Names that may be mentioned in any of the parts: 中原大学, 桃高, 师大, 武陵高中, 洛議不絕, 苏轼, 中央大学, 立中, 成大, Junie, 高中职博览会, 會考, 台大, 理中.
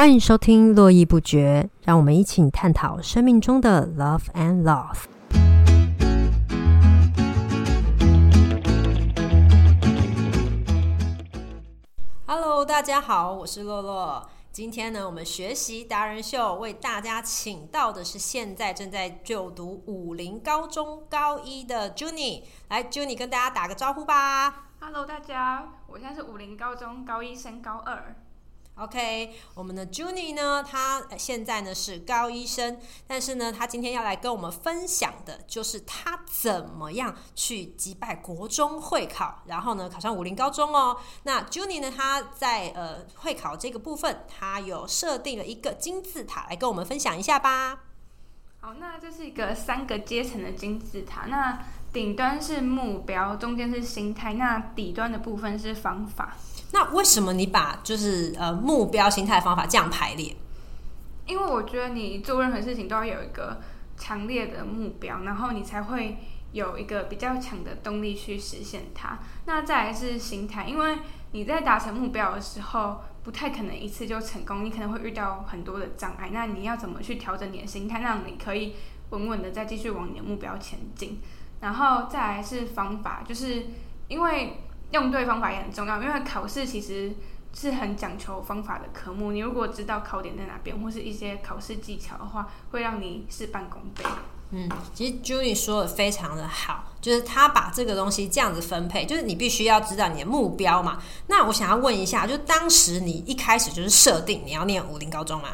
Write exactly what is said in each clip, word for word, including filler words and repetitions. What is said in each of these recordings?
欢迎收听络绎不绝，让我们一起探讨生命中的 love and loss。 Hello， 大家好，我是洛洛。今天呢，我们学习达人秀为大家请到的是现在正在就读武陵高中高一的 Junie。 来， Junie 跟大家打个招呼吧。 Hello 大家，我现在是武陵高中高一升高二。OK， 我们的 Junie 呢，她现在呢是高一生，但是呢，她今天要来跟我们分享的就是她怎么样去击败国中会考，然后呢考上武陵高中哦。那 Junie 呢，她在呃会考这个部分，她有设定了一个金字塔，来跟我们分享一下吧。好，那这是一个三个阶层的金字塔，那顶端是目标，中间是心态，那底端的部分是方法。那为什么你把就是呃目标、心态、方法这样排列？因为我觉得你做任何事情都要有一个强烈的目标，然后你才会有一个比较强的动力去实现它。那再来是心态，因为你在达成目标的时候不太可能一次就成功，你可能会遇到很多的障碍，那你要怎么去调整你的心态，让你可以稳稳的再继续往你的目标前进。然后再来是方法，就是因为用对方法也很重要，因为考试其实是很讲求方法的科目，你如果知道考点在哪边或是一些考试技巧的话，会让你事半功倍。嗯，其实 Junie 说的非常的好，就是他把这个东西这样子分配，就是你必须要知道你的目标嘛。那我想要问一下，就当时你一开始就是设定你要念武陵高中吗？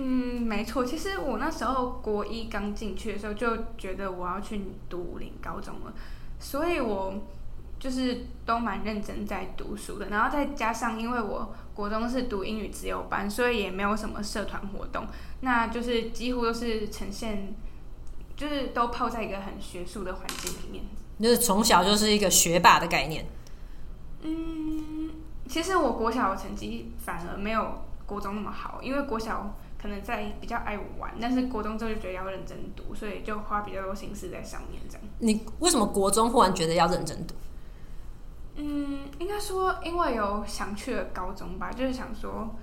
嗯，没错，其实我那时候国一刚进去的时候就觉得我要去读武陵高中了，所以我就是都蛮认真在读书的，然后再加上因为我国中是读英语自由班，所以也没有什么社团活动，那就是几乎都是呈现，就是都泡在一个很学术的环境里面，就是从小就是一个学霸的概念。嗯，其实我国小的成绩反而没有国中那么好，因为国小可能在比较爱玩，但是国中之后就觉得要认真读，所以就花比较多心思在上面这样。你为什么国中忽然觉得要认真读？嗯，应该说因为有想去的高中吧，就是想说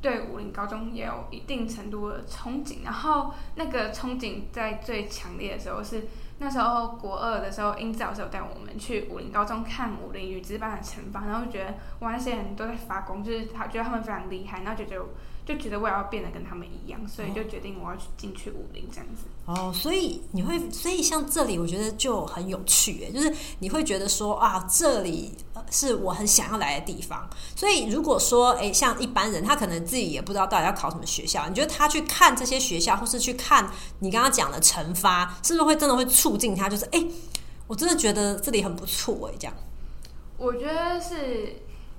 对武陵高中也有一定程度的憧憬，然后那个憧憬在最强烈的时候是那时候国二的时候，英子老师有带我们去武陵高中看武陵语资班的惩罚，然后就觉得哇，那些人都在发功，就是他觉得他们非常厉害，然后就觉得就觉得我也要变得跟他们一样，所以就决定我要去进去武陵这样子。哦，所以你会，所以像这里我觉得就很有趣耶，就是你会觉得说啊，这里是我很想要来的地方。所以如果说哎，像一般人他可能自己也不知道到底要考什么学校，你觉得他去看这些学校，或是去看你刚刚讲的惩罚，是不是会真的会促进他，就是哎，我真的觉得这里很不错哎，这样？我觉得是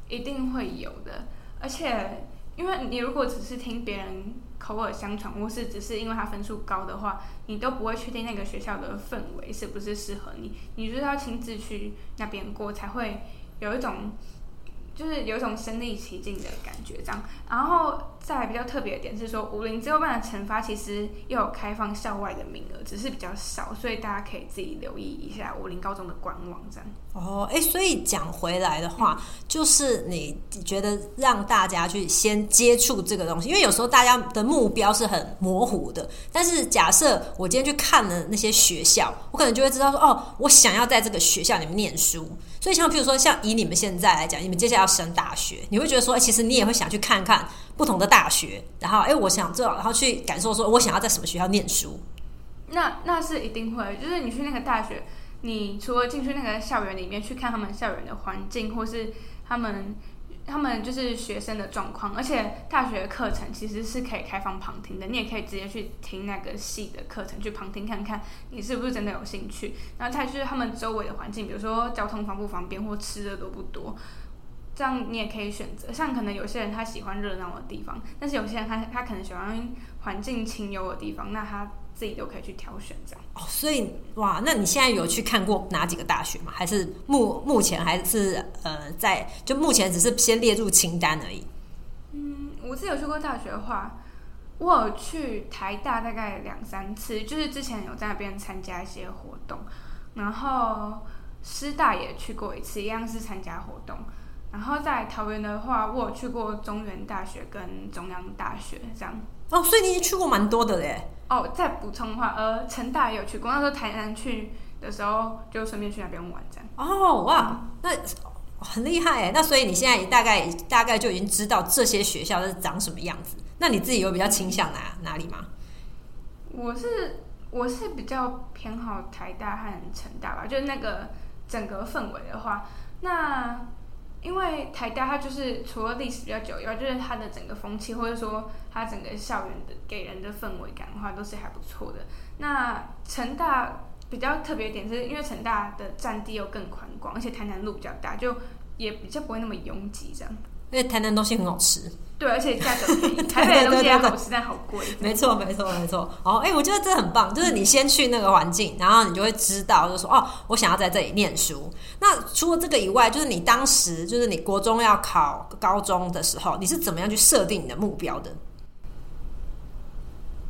一定会有的，而且。因为你如果只是听别人口耳相传，或是只是因为他分数高的话，你都不会确定那个学校的氛围是不是适合你，你就是要亲自去那边过，才会有一种就是有一种身临其境的感觉这样。然后再来比较特别的点是说，武陵之后办的惩罚其实又有开放校外的名额，只是比较少，所以大家可以自己留意一下武陵高中的官网这样。哦，哎，所以讲回来的话，嗯，就是你觉得让大家去先接触这个东西，因为有时候大家的目标是很模糊的，但是假设我今天去看了那些学校，我可能就会知道说，哦，我想要在这个学校里面念书。所以像譬如说，像以你们现在来讲，你们接下来要升大学，你会觉得说，其实你也会想去看看不同的大学，然后哎，我想这，然后去感受说我想要在什么学校念书。那那是一定会，就是你去那个大学，你除了进去那个校园里面去看他们校园的环境，或是他们他们就是学生的状况，而且大学的课程其实是可以开放旁听的，你也可以直接去听那个系的课程，去旁听看看你是不是真的有兴趣。然后再就是他们周围的环境，比如说交通方不方便，或吃的多不多。这样你也可以选择，像可能有些人他喜欢热闹的地方，但是有些人他他可能喜欢环境清幽的地方，那他自己都可以去挑选这样。哦，所以哇，那你现在有去看过哪几个大学吗？还是目目前还是呃在就目前只是先列入清单而已？嗯，我自己有去过大学的话，我有去台大大概两三次，就是之前有在那边参加一些活动，然后师大也去过一次，一样是参加活动。然后在桃园的话，我有去过中原大学跟中央大学这样。哦，所以你去过蛮多的嘞。哦，再补充的话，呃，成大也有去过，那时候台南去的时候就顺便去那边玩这样。哦，哇，那很厉害哎。那所以你现在大概大概就已经知道这些学校是长什么样子。那你自己有比较倾向哪哪里吗？我是我是比较偏好台大和成大吧，就是那个整个氛围的话，那。因为台大它就是除了历史比较久以外，就是它的整个风气或者说它整个校园的给人的氛围感的话，都是还不错的。那成大比较特别一点是因为成大的占地又更宽广，而且台南路比较大，就也比较不会那么拥挤这样。因为台南东西很好吃，对，而且价格便宜。台北的东西也好吃，但好贵。没错，没错，没错。哦，哎、欸，我觉得这很棒，就是你先去那个环境，然后你就会知道，就是说，哦，我想要在这里念书。那除了这个以外，就是你当时，就是你国中要考高中的时候，你是怎么样去设定你的目标的？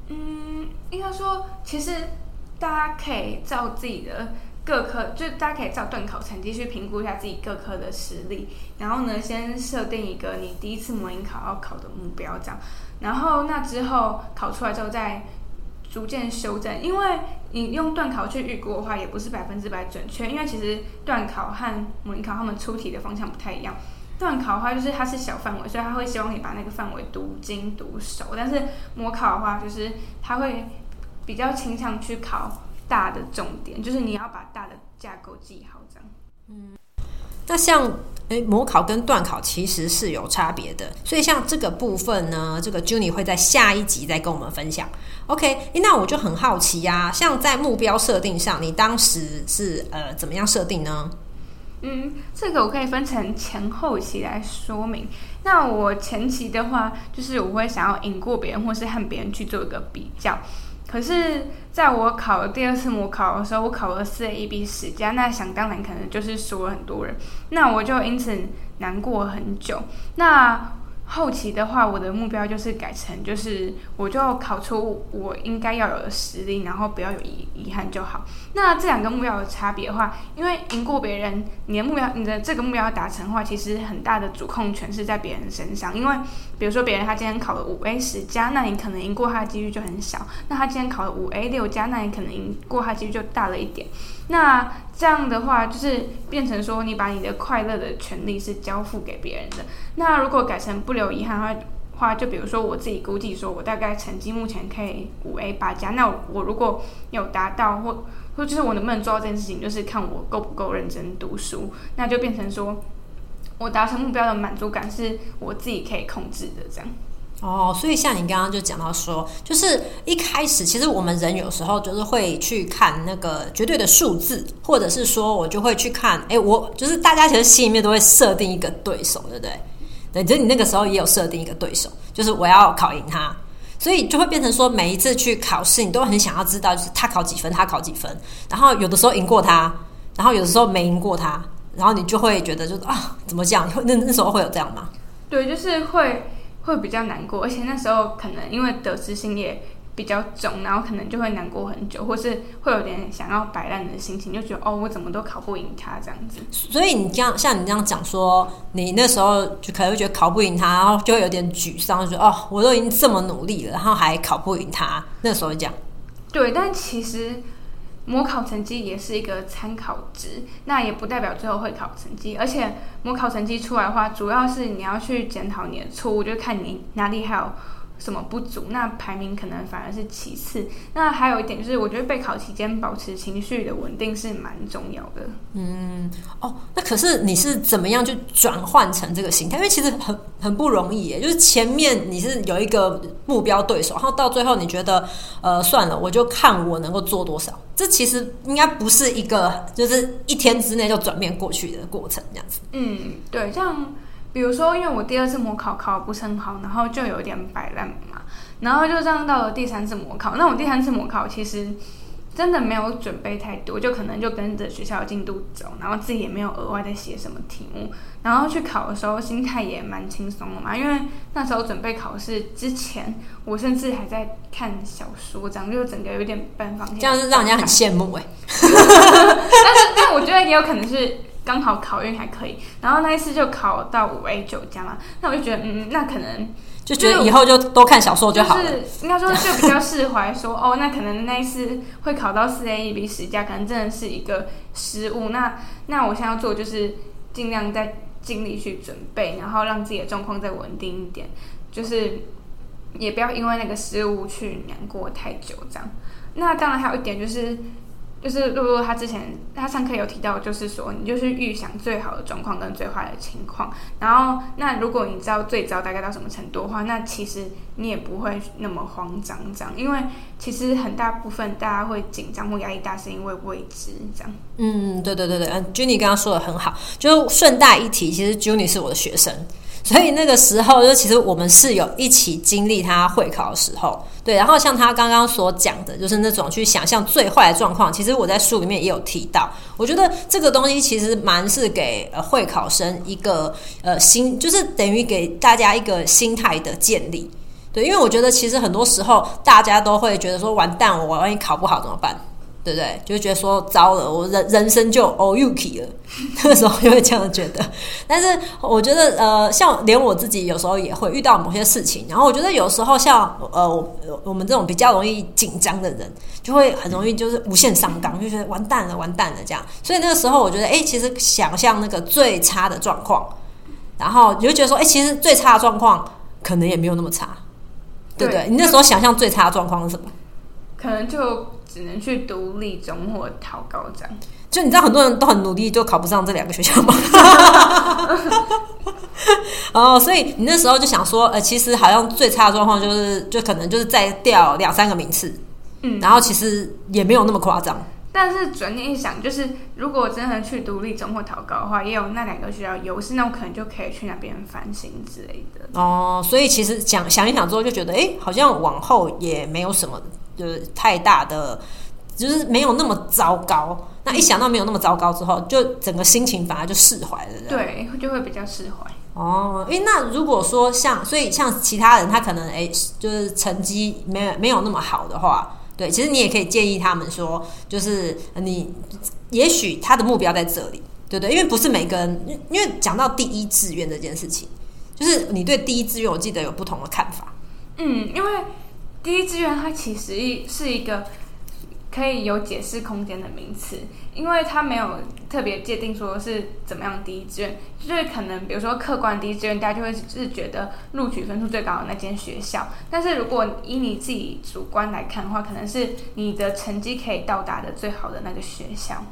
嗯，应该说，其实大家可以照自己的。各科就大家可以照段考成绩去评估一下自己各科的实力，然后呢，先设定一个你第一次模拟考要考的目标这样，然后那之后考出来之后再逐渐修正，因为你用段考去预估的话也不是百分之百准确，因为其实段考和模拟考他们出题的方向不太一样。段考的话就是它是小范围，所以他会希望你把那个范围读精读熟，但是模考的话就是他会比较倾向去考大的重点，就是你要把大的架构记好这样。嗯，那像模考跟段考其实是有差别的，所以像这个部分呢，这个 Junie 会在下一集再跟我们分享。 OK， 那我就很好奇啊，像在目标设定上你当时是、呃、怎么样设定呢？嗯，这个我可以分成前后期来说明。那我前期的话就是我会想要赢过别人或是和别人去做一个比较，可是在我考第二次模考的时候，我考了 四 A 一 B 十 加，那想当然可能就是输了很多人，那我就因此难过很久。那后期的话我的目标就是改成就是我就考出我应该要有的实力，然后不要有遗憾就好。那这两个目标有差别的话，因为赢过别人，你的目标你的这个目标要达成的话，其实很大的主控权是在别人身上，因为比如说别人他今天考了 五 A 十 加，那你可能赢过他的几率就很小，那他今天考了 五 A 六 加，那你可能赢过他的几率就大了一点。那这样的话就是变成说你把你的快乐的权利是交付给别人的。那如果改成不留遗憾的话，就比如说我自己估计说我大概成绩目前可以 五 A 八 加，那 我, 我如果有达到或或就是我能不能做到这件事情，就是看我够不够认真读书，那就变成说我达成目标的满足感是我自己可以控制的这样。哦，所以像你刚刚就讲到说，就是一开始其实我们人有时候就是会去看那个绝对的数字，或者是说我就会去看，哎，我就是大家其实心里面都会设定一个对手，对不对？对，就是你那个时候也有设定一个对手，就是我要考赢他，所以就会变成说每一次去考试，你都很想要知道就是他考几分，他考几分，然后有的时候赢过他，然后有的时候没赢过他，然后你就会觉得就是啊，怎么这样？那那时候会有这样吗？对，就是会。会比较难过，而且那时候可能因为得失心也比较重，然后可能就会难过很久，或是会有点想要摆烂的心情，就觉得哦，我怎么都考不赢他这样子。所以你这样像你这样讲说，你那时候就可能会觉得考不赢他，然后就会有点沮丧，就觉得哦，我都已经这么努力了，然后还考不赢他，那时候这样。对，但其实模考成绩也是一个参考值，那也不代表最后会考成绩，而且模考成绩出来的话，主要是你要去检讨你的错误，就看你哪里还有什么不足，那排名可能反而是其次。那还有一点就是我觉得备考期间保持情绪的稳定是蛮重要的。嗯，哦，那可是你是怎么样去转换成这个心态？因为其实 很, 很不容易耶，就是前面你是有一个目标对手，然后到最后你觉得呃算了，我就看我能够做多少，这其实应该不是一个就是一天之内就转变过去的过程这样子。嗯，对，像比如说因为我第二次模考考不是很好，然后就有点摆烂嘛，然后就这样到了第三次模考。那我第三次模考其实真的没有准备太多，就可能就跟着学校的进度走，然后自己也没有额外在写什么题目，然后去考的时候心态也蛮轻松的嘛，因为那时候准备考试之前我甚至还在看小说，这样就整个有点半放弃，这样是让人家很羡慕耶。但是但我觉得也有可能是刚好考运还可以，然后那一次就考到五 A 九这样嘛，那我就觉得嗯，那可能就觉得以后就多看小说就好了，就是应该说就比较释怀说哦，那可能那一次会考到四 A 一比十加，可能真的是一个失误，那那我现在要做就是尽量再尽力去准备，然后让自己的状况再稳定一点，就是也不要因为那个失误去难过太久这样。那当然还有一点就是就是露露他之前他上课有提到，就是说你就是预想最好的状况跟最坏的情况，然后那如果你知道最糟大概到什么程度的话，那其实你也不会那么慌张这样，因为其实很大部分大家会紧张或压力大是因为未知这样。嗯，对对对对，嗯 Junie 刚刚说的很好，就是顺带一提，其实 Junie 是我的学生。所以那个时候就其实我们是有一起经历他会考的时候，对，然后像他刚刚所讲的就是那种去想象最坏的状况，其实我在书里面也有提到，我觉得这个东西其实蛮是给、呃、会考生一个呃心，就是等于给大家一个心态的建立，对，因为我觉得其实很多时候大家都会觉得说完蛋，我万一考不好怎么办，对不对？就觉得说糟了，我人人生就 all you key 了，那时候就会这样觉得。但是我觉得呃，像连我自己有时候也会遇到某些事情，然后我觉得有时候像呃我，我们这种比较容易紧张的人，就会很容易就是无限上纲，就觉得完蛋了，完蛋了这样。所以那个时候我觉得，哎，其实想象那个最差的状况，然后你就觉得说，哎，其实最差的状况可能也没有那么差，对不对？对，你那时候想象最差的状况是什么？可能就只能去读理中或考高中，就你知道很多人都很努力就考不上这两个学校吗？哦，所以你那时候就想说，呃，其实好像最差的状况就是，就可能就是再掉两三个名次，嗯，然后其实也没有那么夸张。但是转念一想，就是如果真的去读立中或桃高的话，也有那两个学校优势，那我可能就可以去那边翻新之类的。哦，所以其实想想一想之后就觉得，哎，好像往后也没有什么就是太大的，就是没有那么糟糕。那一想到没有那么糟糕之后，就整个心情反而就释怀了。对，就会比较释怀。哦，因为那如果说像，所以像其他人他可能哎，就是成绩没有没有那么好的话。对，其实你也可以建议他们说，就是你也许他的目标在这里，对不对？因为不是每个人，因为讲到第一志愿这件事情，就是你对第一志愿，我记得有不同的看法。嗯，因为第一志愿它其实是一个可以有解释空间的名词，因为它没有特别界定说是怎么样第一志愿，就是可能比如说客观第一志愿，大家就会是觉得录取分数最高的那间学校，但是如果以你自己主观来看的话，可能是你的成绩可以到达的最好的那个学校。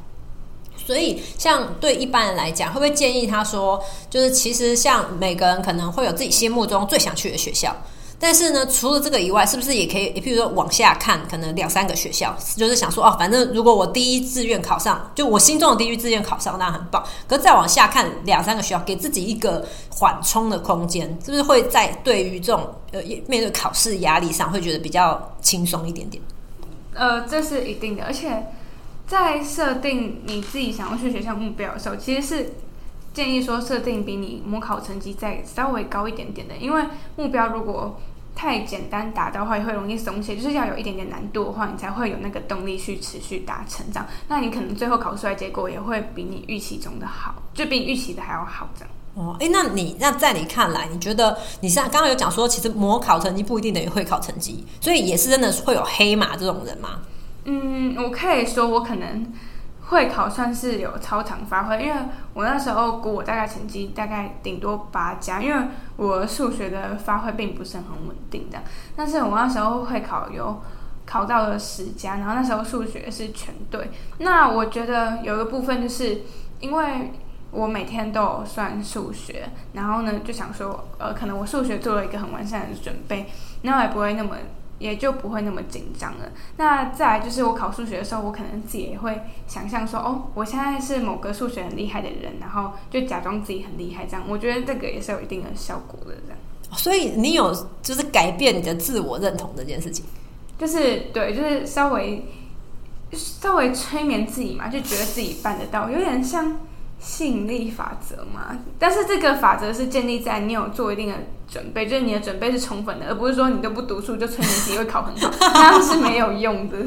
所以像对一般人来讲，会不会建议他说，就是其实像每个人可能会有自己心目中最想去的学校，但是呢，除了这个以外，是不是也可以，譬如说往下看，可能两三个学校，就是想说，哦，反正如果我第一志愿考上，就我心中的第一志愿考上，那很棒。可是再往下看两三个学校，给自己一个缓冲的空间，是不是会在对于这种呃面对考试压力上，会觉得比较轻松一点点？呃，这是一定的，而且在设定你自己想要去学校目标的时候，其实是建议说设定比你模考成绩再稍微高一点点的，因为目标如果太简单达到的话，也会容易松懈，就是要有一点点难度的话，你才会有那个动力去持续达成这样。那你可能最后考出来结果也会比你预期中的好，就比你预期的还要好这样。哦，哎，那你那在你看来，你觉得你像刚刚有讲说，其实模考成绩不一定等于会考成绩，所以也是真的会有黑马这种人吗？嗯，我可以说我可能会考算是有超常发挥，因为我那时候估我大概成绩大概顶多八加，因为我数学的发挥并不是很稳定的，但是我那时候会考有考到了十加，然后那时候数学是全对。那我觉得有一个部分就是因为我每天都有算数学，然后呢就想说呃，可能我数学做了一个很完善的准备，那我也不会那么也就不会那么紧张了。那再来就是我考数学的时候，我可能自己也会想象说，哦，我现在是某个数学很厉害的人，然后就假装自己很厉害这样。我觉得这个也是有一定的效果的这样。所以你有就是改变你的自我认同这件事情，就是对，就是稍微稍微催眠自己嘛，就觉得自己办得到，有点像吸引力法则嘛，但是这个法则是建立在你有做一定的准备，就是你的准备是充分的，而不是说你都不读书就吹你自己会考很好，那样是没有用的。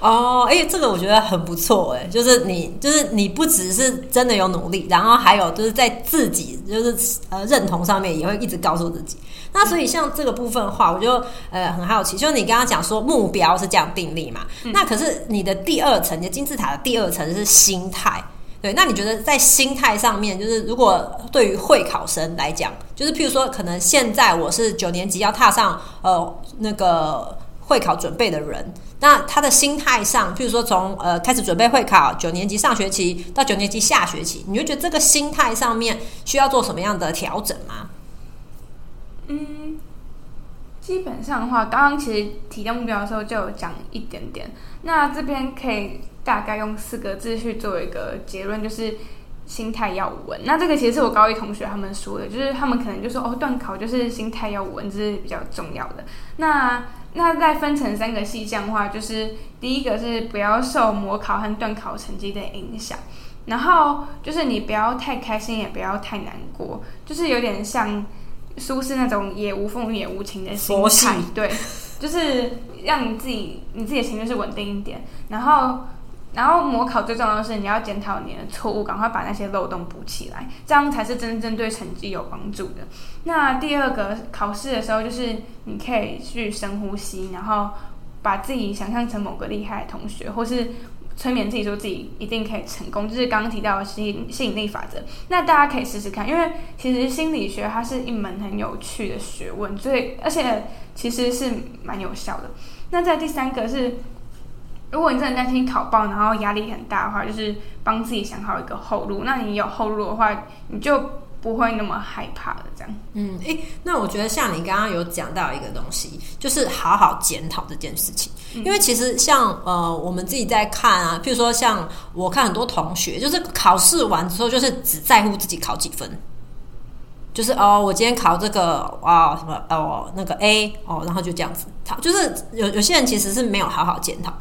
哦，哎、欸，这个我觉得很不错，哎，就是你就是你不只是真的有努力，然后还有就是在自己就是呃认同上面也会一直告诉自己。那所以像这个部分的话，我就呃很好奇，就是你刚刚讲说目标是这样定立嘛，嗯、那可是你的第二层，你的金字塔的第二层是心态。对，那你觉得在心态上面，就是如果对于会考生来讲，就是譬如说可能现在我是九年级要踏上呃那个会考准备的人，那他的心态上，譬如说从呃开始准备会考九年级上学期到九年级下学期，你会觉得这个心态上面需要做什么样的调整吗？嗯，基本上的话，刚刚其实提到目标的时候就有讲一点点，那这边可以大概用四个字去做一个结论，就是心态要稳。那这个其实是我高一同学他们说的，就是他们可能就说哦，段考就是心态要稳，这是比较重要的。那那再分成三个细项的话，就是第一个是不要受模考和段考成绩的影响，然后就是你不要太开心，也不要太难过，就是有点像苏轼那种也无风雨也无晴的心态，对，就是让你自己你自己的情绪是稳定一点，然后。然后模考最重要的是你要检讨你的错误，赶快把那些漏洞补起来，这样才是真正对成绩有帮助的。那第二个，考试的时候就是你可以去深呼吸，然后把自己想象成某个厉害的同学，或是催眠自己说自己一定可以成功，就是刚刚提到的吸引力法则。那大家可以试试看，因为其实心理学它是一门很有趣的学问，所以而且其实是蛮有效的。那在第三个是，如果你真的担心考爆，然后压力很大的话，就是帮自己想好一个后路。那你有后路的话，你就不会那么害怕的这样。嗯，哎、欸，那我觉得像你刚刚有讲到一个东西，就是好好检讨这件事情。因为其实像呃，我们自己在看啊，譬如说像我看很多同学，就是考试完之后，就是只在乎自己考几分。就是哦，我今天考这个哇、哦、什么哦那个 A 哦，然后就这样子。就是有有些人其实是没有好好检讨的。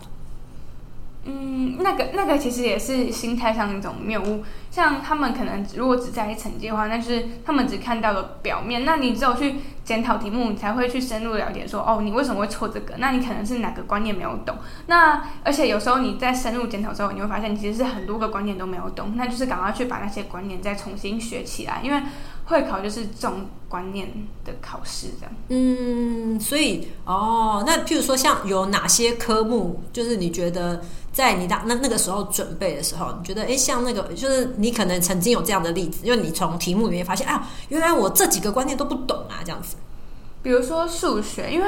嗯，那个那个其实也是心态上一种谬误。像他们可能如果只在意成绩的话，那就是他们只看到了表面。那你只有去检讨题目，你才会去深入了解说，哦，你为什么会错这个？那你可能是哪个观念没有懂？那而且有时候你在深入检讨之后，你会发现你其实是很多个观念都没有懂。那就是赶快去把那些观念再重新学起来，因为会考就是重观念的考试这样。嗯，所以哦，那譬如说像有哪些科目，就是你觉得在你那那个时候准备的时候，你觉得哎，像那个就是你可能曾经有这样的例子，因为你从题目里面发现啊，原来我这几个观念都不懂啊，这样子。比如说数学，因为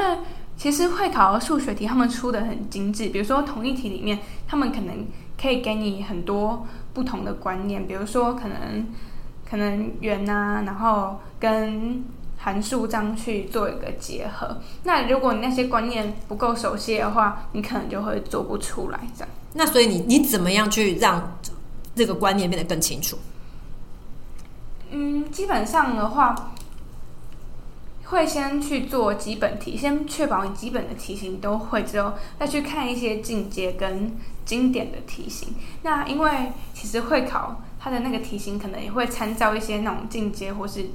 其实会考的数学题他们出的很精致，比如说同一题里面，他们可能可以给你很多不同的观念，比如说可能。可能圆啊，然后跟函数这样去做一个结合。那如果你那些观念不够熟悉的话，你可能就会做不出来这样。那所以你你怎么样去让这个观念变得更清楚？嗯，基本上的话，会先去做基本题，先确保你基本的题型都会之后，再去看一些进阶跟经典的题型。那因为其实会考。它的那个题型可能也会参照一些那种进阶或是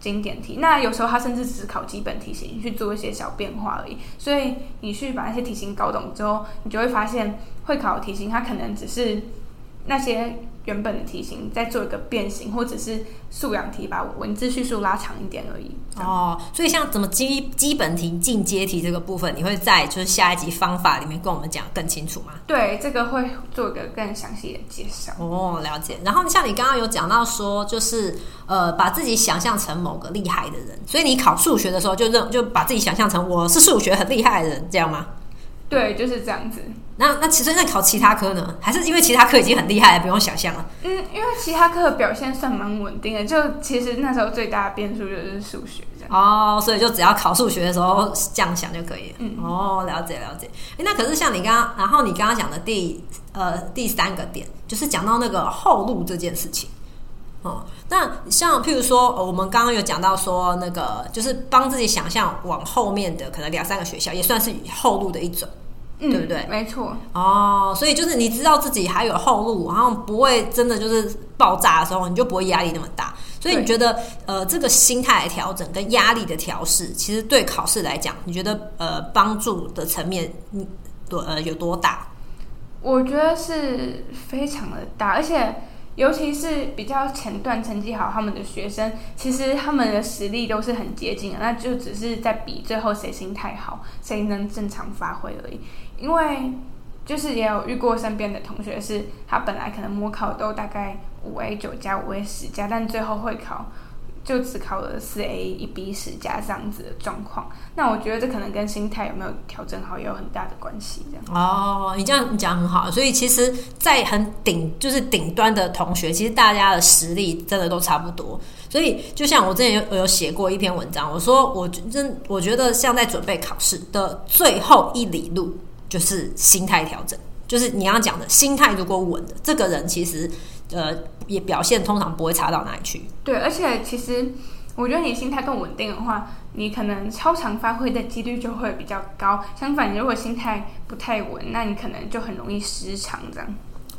经典题，那有时候它甚至只考基本题型去做一些小变化而已。所以你去把那些题型搞懂之后，你就会发现会考题型它可能只是那些原本的题型再做一个变形，或者是素养题把文字叙述拉长一点而已。哦，所以像怎么基基本题、进阶题这个部分，你会在就是下一集方法里面跟我们讲更清楚吗？对，这个会做一个更详细的介绍。哦，了解。然后像你刚刚有讲到说，就是呃，把自己想象成某个厉害的人，所以你考数学的时候就认就把自己想象成我是数学很厉害的人，这样吗？对，就是这样子。那那其实那考其他科呢？还是因为其他科已经很厉害了，不用想象了。嗯，因为其他科的表现算蛮稳定的，就其实那时候最大的变数就是数学这样。哦，所以就只要考数学的时候这样想就可以了。嗯，哦，了解了解。哎，那可是像你刚刚，然后你刚刚讲的第呃第三个点，就是讲到那个后路这件事情。哦，那像譬如说，哦、我们刚刚有讲到说，那个就是帮自己想象往后面的可能两三个学校，也算是后路的一种。嗯、对不对？没错。哦，所以就是你知道自己还有后路，然后不会真的就是爆炸的时候，你就不会压力那么大。所以你觉得呃，这个心态的调整跟压力的调试，其实对考试来讲，你觉得呃帮助的层面多呃有多大？我觉得是非常的大，而且尤其是比较前段成绩好他们的学生，其实他们的实力都是很接近的，那就只是在比最后谁心态好，谁能正常发挥而已。因为就是也有遇过身边的同学是他本来可能模考都大概 五 A 九 加 五 A 十 加，但最后会考就只考了 四 A 一 B 十 加这样子的状况。那我觉得这可能跟心态有没有调整好也有很大的关系这样。哦，你这样讲很好。所以其实在很顶就是顶端的同学，其实大家的实力真的都差不多。所以就像我之前 有, 有写过一篇文章，我说 我, 我觉得像在准备考试的最后一里路就是心态调整，就是你要讲的心态如果稳的，这个人其实呃也表现通常不会差到哪里去。对，而且其实我觉得你心态更稳定的话，你可能超常发挥的几率就会比较高。相反，如果心态不太稳，那你可能就很容易失常这样。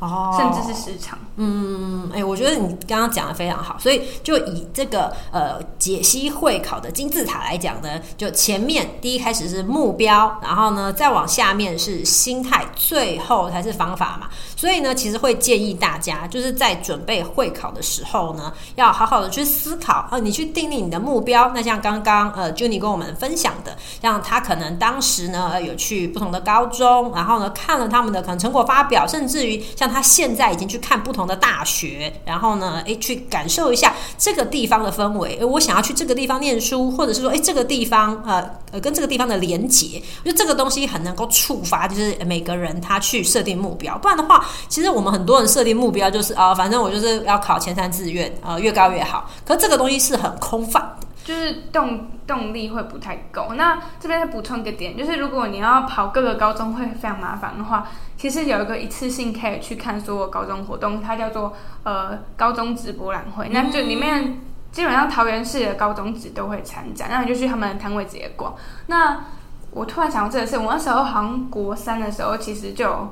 哦，甚至是失常。嗯，哎、欸，我觉得你刚刚讲的非常好。所以就以这个呃解析会考的金字塔来讲呢，就前面第一开始是目标，然后呢再往下面是心态，最后才是方法嘛。所以呢，其实会建议大家就是在准备会考的时候呢，要好好的去思考，呃、你去订立你的目标。那像刚刚呃 Junie 跟我们分享的，像他可能当时呢、呃、有去不同的高中，然后呢看了他们的可能成果发表，甚至于像他现在已经去看不同的大学，然后呢诶去感受一下这个地方的氛围，诶我想要去这个地方念书，或者是说诶这个地方呃跟这个地方的连结。我觉得这个东西很能够触发就是每个人他去设定目标。不然的话，其实我们很多人设定目标就是啊、呃、反正我就是要考前三志愿，呃越高越好，可这个东西是很空泛的，就是动动力会不太够。那这边再补充一个点，就是如果你要跑各个高中会非常麻烦的话，其实有一个一次性可以去看所有高中活动，它叫做呃高中职博览会。那就里面基本上桃园市的高中职都会参展，那你就去他们的摊位直接逛。那我突然想到这个事，我那时候好像国三的时候，其实就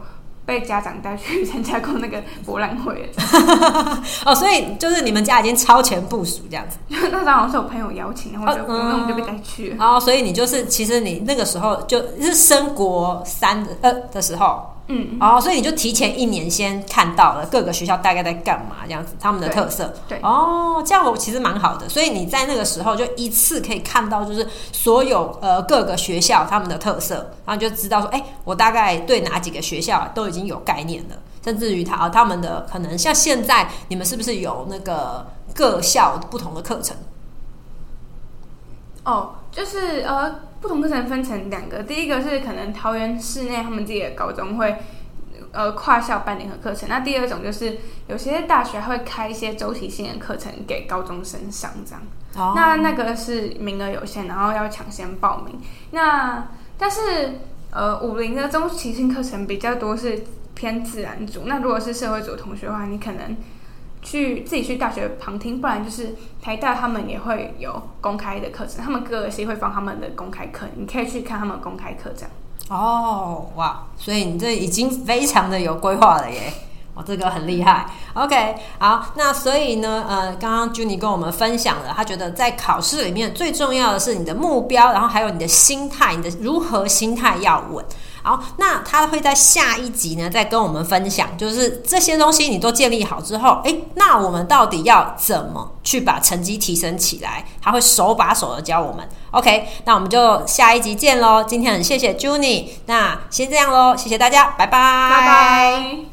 被家长带去参加过那个博览会哦，所以就是你们家已经超前部署这样子。那时候好像是我朋友邀请，然后我就、哦、我就被带去了。哦，所以你就是其实你那个时候就是升国三 的,、呃、的时候，嗯，哦，所以你就提前一年先看到了各个学校大概在干嘛这样子，他们的特色。对，对哦，这样我其实蛮好的。所以你在那个时候就一次可以看到就是所有呃各个学校他们的特色，然后就知道说，哎，我大概对哪几个学校都已经有概念了，甚至于他他们的可能像现在你们是不是有那个各校不同的课程？哦，就是呃。不同课程分成两个，第一个是可能桃园市内他们自己的高中会呃跨校办联合课程，那第二种就是有些大学会开一些周期性的课程给高中生上这样。Oh. 那那个是名额有限，然后要抢先报名。那但是呃武陵的周期性课程比较多是偏自然组，那如果是社会组的同学的话，你可能去自己去大学旁听，不然就是台大他们也会有公开的课程，他们各个系会放他们的公开课，你可以去看他们公开课这样。哦，哇，所以你这已经非常的有规划了耶。哦，这个很厉害。 OK， 好，那所以呢呃，刚刚 Junie 跟我们分享了他觉得在考试里面最重要的是你的目标，然后还有你的心态，你的如何心态要稳。好，那他会在下一集呢再跟我们分享，就是这些东西你都建立好之后，诶，那我们到底要怎么去把成绩提升起来，他会手把手的教我们。 OK， 那我们就下一集见咯。今天很谢谢 Junie， 那先这样咯，谢谢大家，拜拜拜拜。